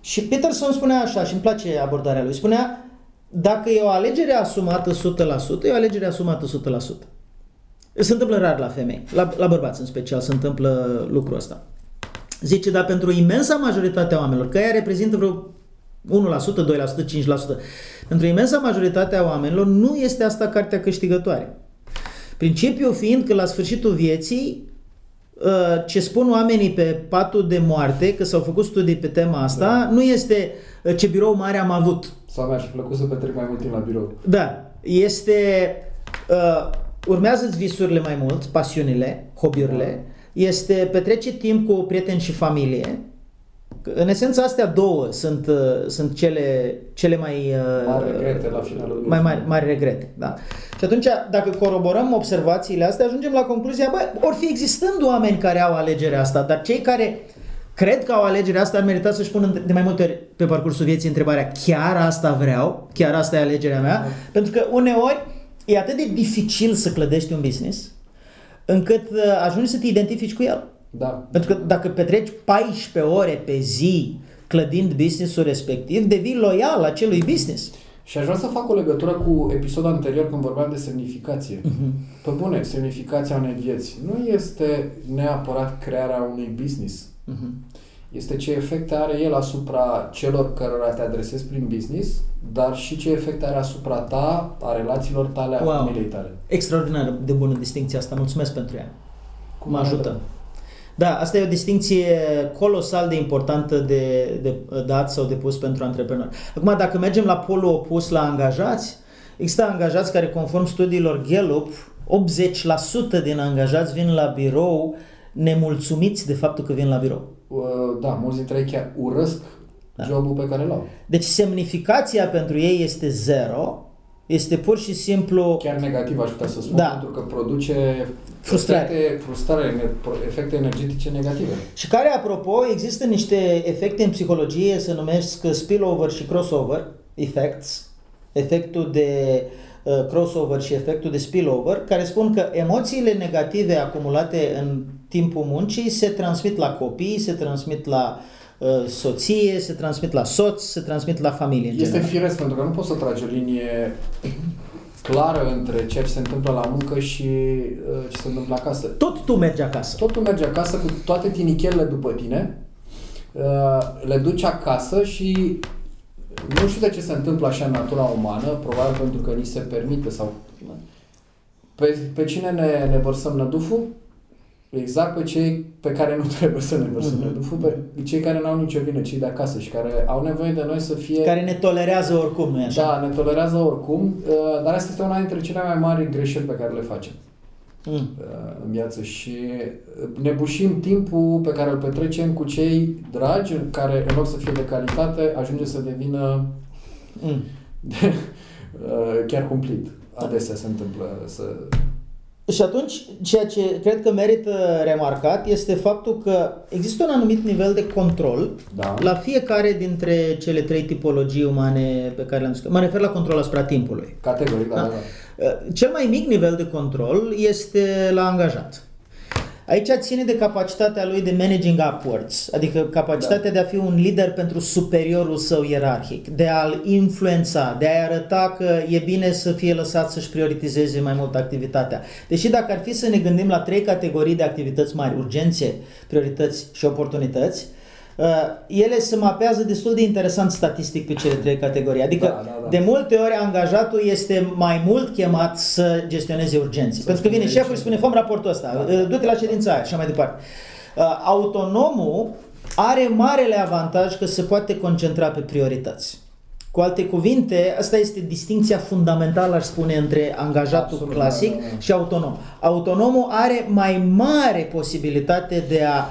Și Peterson spunea așa, și îmi place abordarea lui, spunea, dacă e o alegere asumată o sută la sută, e o alegere asumată o sută la sută. Se întâmplă rar la femei, la, la bărbați în special se întâmplă lucrul ăsta. Zice, dar pentru imensa majoritatea oamenilor, că ea reprezintă vreo unu la sută, doi la sută, cinci la sută, pentru imensa majoritatea oamenilor nu este asta cartea câștigătoare. Principiul fiind că la sfârșitul vieții, ce spun oamenii pe patul de moarte, că s-au făcut studii pe tema asta, da. Nu este ce birou mare am avut. Sau mi-aș plăcut să petrec mai mult timp la birou. Da, este... Uh, urmează-ți visurile mai mult, pasiunile, hobby-urile, da. Este petrece timp cu prieteni și familie. În esență, astea două sunt, uh, sunt cele, cele mai... Uh, mari regrete la finalul. Mai mari, mari regrete, da. Și atunci, dacă coroborăm observațiile astea, ajungem la concluzia, bă, or fi existând oameni care au alegerea asta, dar cei care cred că au alegerea asta ar merita să-și pună de mai multe ori pe parcursul vieții întrebarea, chiar asta vreau? Chiar asta e alegerea mea? Da. Pentru că uneori e atât de dificil să clădești un business, încât ajungi să te identifici cu el. Da. Pentru că dacă petreci paisprezece ore pe zi clădind business-ul respectiv, devii loial acelui business. Și aș vrea să fac o legătură cu episodul anterior când vorbeam de semnificație. Uh-huh. Pe bune, semnificația unei vieți nu este neapărat crearea unui business. Uh-huh. Este ce efect are el asupra celor cărora te adresezi prin business, dar și ce efect are asupra ta, a relațiilor tale, a wow. familiei tale. Extraordinar de bună distincția asta. Mulțumesc pentru ea. Cum mă ajută. Trebuie. Da, asta e o distinție colosal de importantă de, de dat sau de pus pentru antreprenori. Acum, dacă mergem la polul opus, la angajați, există angajați care, conform studiilor Gallup, optzeci la sută din angajați vin la birou nemulțumiți de faptul că vin la birou. Da, mulți dintre ei chiar urăsc da. Jobul pe care l-au. Deci semnificația pentru ei este zero, este pur și simplu... Chiar negativ aș putea să spun, da. Pentru că produce frustrare, frustrare, efecte energetice negative. Și care, apropo, există niște efecte în psihologie, se numesc spillover și crossover effects, efectul de uh, crossover și efectul de spillover, care spun că emoțiile negative acumulate în timpul muncii se transmit la copii, se transmit la uh, soție, se transmit la soț, se transmit la familie. Este firesc, pentru că nu poți să tragi o linie clară între ceea ce se întâmplă la muncă și uh, ce se întâmplă acasă. Tot tu mergi acasă. Tot tu mergi acasă cu toate tinichelele după tine, uh, le duci acasă și nu știu de ce se întâmplă așa în natura umană, probabil pentru că ni se permite sau... Pe, pe cine ne, ne vărsăm năduful? Exact pe cei pe care nu trebuie să ne vărsăm năduful, pe cei care nu au nicio vină, cei de acasă și care au nevoie de noi să fie... Care ne tolerează oricum, nu-i așa? Da, ne tolerează oricum, dar asta este una dintre cele mai mari greșeli pe care le facem mm. în viață și ne bușim timpul pe care îl petrecem cu cei dragi, care în loc să fie de calitate, ajunge să devină mm. de, chiar cumplit. Adesea se întâmplă să... Și atunci, ceea ce cred că merită remarcat este faptul că există un anumit nivel de control da. La fiecare dintre cele trei tipologii umane pe care le-am zis. Mă refer la control asupra timpului. Categoric, da, da. Da. Cel mai mic nivel de control este la angajat. Aici ține de capacitatea lui de managing upwards, adică capacitatea da. De a fi un lider pentru superiorul său ierarhic, de a-l influența, de a-i arăta că e bine să fie lăsat să-și prioritizeze mai mult activitatea. Deși dacă ar fi să ne gândim la trei categorii de activități mari, urgențe, priorități și oportunități, Uh, ele se mapează destul de interesant statistic pe cele trei categorii. Adică da, da, da. De multe ori angajatul este mai mult chemat să gestioneze urgențe. Pentru că vine șeful și spune, fă-mi raportul ăsta, da, du-te la ședința aia și așa mai departe. Uh, autonomul are marele avantaj că se poate concentra pe priorități. Cu alte cuvinte, asta este distinția fundamentală, aș spune, între angajatul absolut, clasic da, da, da. Și autonom. Autonomul are mai mare posibilitate de a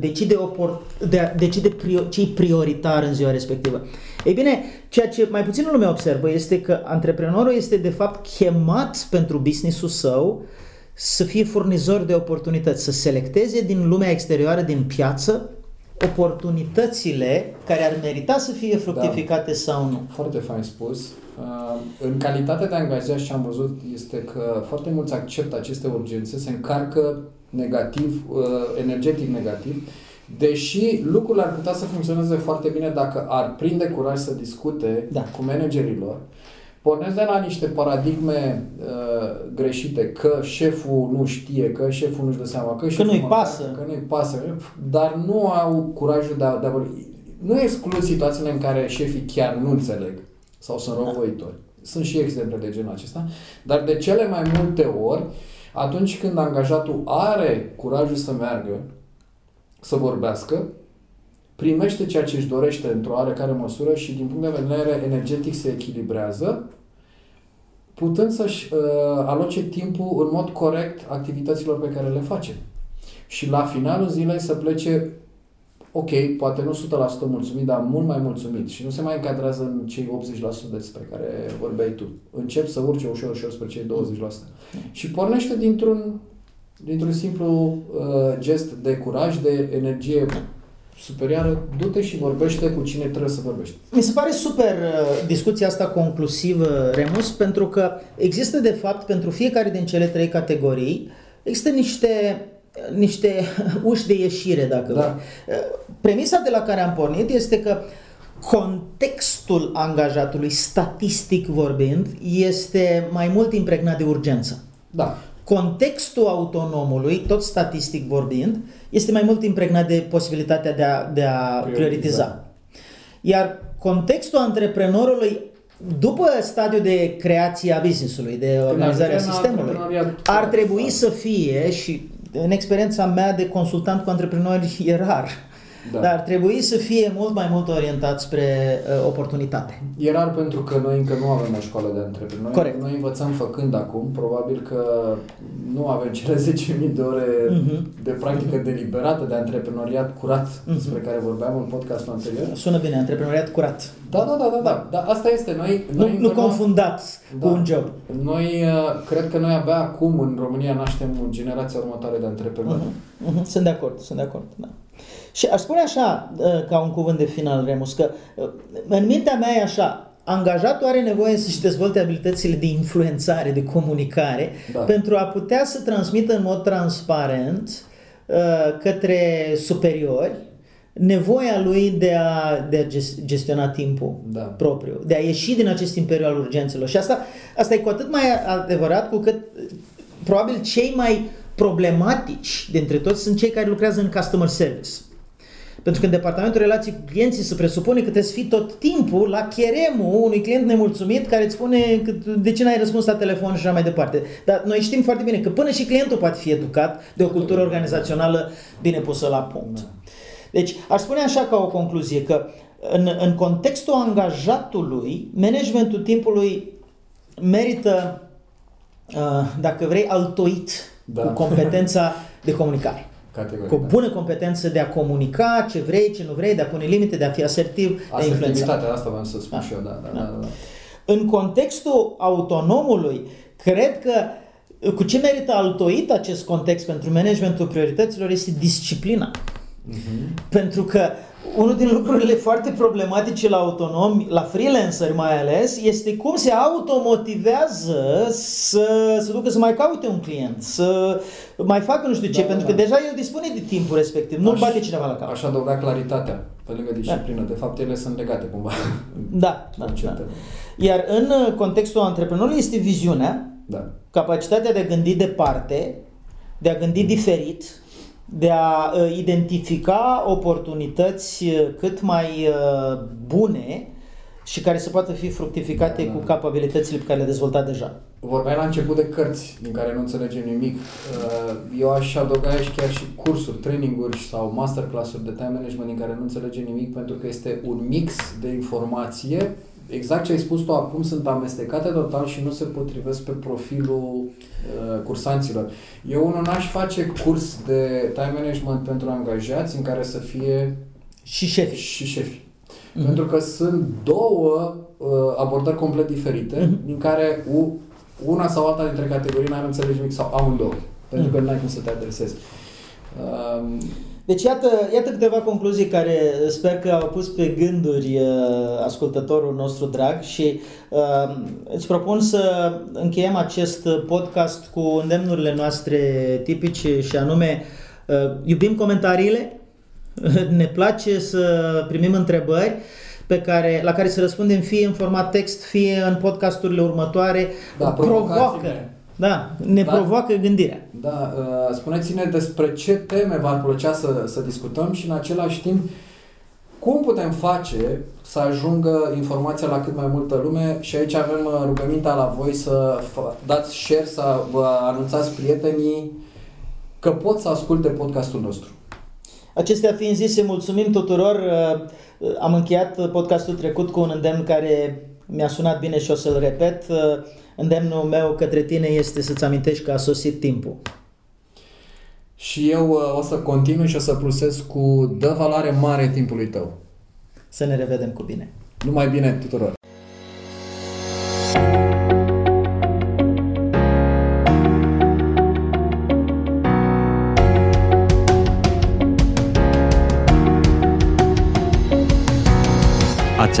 decide, opor- de decide prior- ce-i prioritar în ziua respectivă. Ei bine, ceea ce mai puțin lumea observă este că antreprenorul este de fapt chemat pentru business-ul său să fie furnizori de oportunități, să selecteze din lumea exterioară, din piață, oportunitățile care ar merita să fie fructificate da. sau nu. Foarte fain spus. În calitate de angajat, și am văzut, este că foarte mulți acceptă aceste urgențe, se încarcă negativ, energetic negativ, deși lucrurile ar putea să funcționeze foarte bine dacă ar prinde curaj să discute da. cu managerii lor. Pornesc de la niște paradigme uh, greșite, că șeful nu știe, că șeful nu-și dă seama, că, că nu-i mă, pasă, că nu-i pasă, dar nu au curajul de a, de a vorbi. Nu exclud situațiile în care șefii chiar nu înțeleg sau sunt răuvoitori. Sunt și exemple de genul acesta, dar de cele mai multe ori, atunci când angajatul are curajul să meargă, să vorbească, primește ceea ce își dorește într-o oarecare măsură și din punct de vedere energetic se echilibrează, putând să-și uh, aloce timpul în mod corect activităților pe care le face. Și la finalul zilei să plece, ok, poate nu o sută la sută mulțumit, dar mult mai mulțumit și nu se mai încadrează în cei optzeci la sută despre care vorbeai tu. Încep să urce ușor, ușor spre cei douăzeci la sută. Și pornește dintr-un, dintr-un simplu uh, gest de curaj, de energie superioară, du-te și vorbește cu cine trebuie să vorbești. Mi se pare super discuția asta conclusivă, Remus, pentru că există de fapt pentru fiecare din cele trei categorii există niște, niște uși de ieșire, dacă da. vrei. Premisa de la care am pornit este că contextul angajatului, statistic vorbind, este mai mult impregnat de urgență. Da. Contextul autonomului, tot statistic vorbind, este mai mult impregnat de posibilitatea de a, de a prioritiza. prioritiza. Iar contextul antreprenorului, după stadiul de creație a business-ului, de organizarea sistemului, ar trebui să fie, și în experiența mea de consultant cu antreprenori e rar, da. dar ar trebui să fie mult mai mult orientat spre uh, oportunitate. E rar pentru că noi încă nu avem o școală de antreprenori. Corect. Noi învățăm făcând acum, probabil că nu avem cele zece mii de ore uh-huh. de practică uh-huh. deliberată de antreprenoriat curat, uh-huh. despre care vorbeam în podcastul anterior. Sună bine, antreprenoriat curat. Da, da, da, da, da. Dar asta este noi. noi nu nu confundați da. cu un job. Noi, cred că noi abia acum în România naștem generația următoare de antreprenori. Uh-huh. Uh-huh. Sunt de acord, sunt de acord, da. Și aș spune așa, ca un cuvânt de final, Remus, că în mintea mea e așa, angajatul are nevoie să-și dezvolte abilitățile de influențare, de comunicare, da. pentru a putea să transmită în mod transparent către superiori nevoia lui de a, de a gestiona timpul da. propriu, de a ieși din acest imperiu al urgențelor. Și asta, asta e cu atât mai adevărat cu cât probabil cei mai problematici dintre toți sunt cei care lucrează în customer service. Pentru că în departamentul relații cu clienții se presupune că trebuie să fii tot timpul la cheremul unui client nemulțumit care îți spune că de ce n-ai răspuns la telefon și așa mai departe. Dar noi știm foarte bine că până și clientul poate fi educat de o cultură organizațională bine pusă la punct. Deci aș spune așa ca o concluzie că în, în contextul angajatului, managementul timpului merită, dacă vrei, altoit da. cu competența de comunicare. Categoric, cu o bună competență de a comunica ce vrei, ce nu vrei, de a pune limite, de a fi asertiv, de a influența. Asertivitatea asta v-am să spun da. și eu, da, da, da. Da, da. În contextul autonomului, cred că cu ce merită altoit acest context pentru managementul priorităților este disciplina. Uh-huh. Pentru că unul din lucrurile foarte problematice la autonomi, la freelanceri mai ales, este cum se automotivează să se ducă să mai caute un client, să mai facă nu știu ce, da, pentru da. că deja el dispune de timpul respectiv, nu-l bate cineva la cap. Aș adăuga claritatea, pe lângă disciplină. Da. De fapt, ele sunt legate cumva. Da, da, da. Iar în contextul antreprenorului este viziunea, da. capacitatea de a gândi departe, de a gândi diferit, de a identifica oportunități cât mai bune și care se poate fi fructificate da, da. cu capabilitățile pe care le-a dezvoltat deja. Vorbeai la început de cărți din care nu înțelegem nimic. Eu aș adăuga aici chiar și cursuri, traininguri sau masterclass-uri de time management din care nu înțelegem nimic, pentru că este un mix de informație. Exact ce ai spus tu acum, sunt amestecate total și nu se potrivesc pe profilul uh, cursanților. Eu unul n-aș face curs de time management pentru angajați în care să fie și șefi. Și șefi. Mm-hmm. Pentru că sunt două uh, abordări complet diferite, mm-hmm. din care u- una sau alta dintre categorii n-ar înțelege nimic sau amândouă, pentru că n-ai cum să te adresezi. Um, Deci iată, iată câteva concluzii care sper că au pus pe gânduri ascultătorul nostru drag și uh, îți propun să încheiem acest podcast cu îndemnurile noastre tipice și anume uh, iubim comentariile, ne place să primim întrebări pe care, la care să răspundem fie în format text, fie în podcasturile următoare. Da, provoacă. Da, ne da. provoacă gândirea. Da, spuneți-ne despre ce teme v-ar plăcea să, să discutăm și în același timp cum putem face să ajungă informația la cât mai multă lume și aici avem rugămintea la voi să dați share, să vă anunțați prietenii că pot să asculte podcastul nostru. Acestea fiind zise, mulțumim tuturor. Am încheiat podcastul trecut cu un îndemn care mi-a sunat bine și o să-l repet. Îndemnul meu către tine este să-ți amintești că a sosit timpul. Și eu o să continui și o să plusez cu dă valoare mare timpului tău. Să ne revedem cu bine. Numai bine tuturor! Ați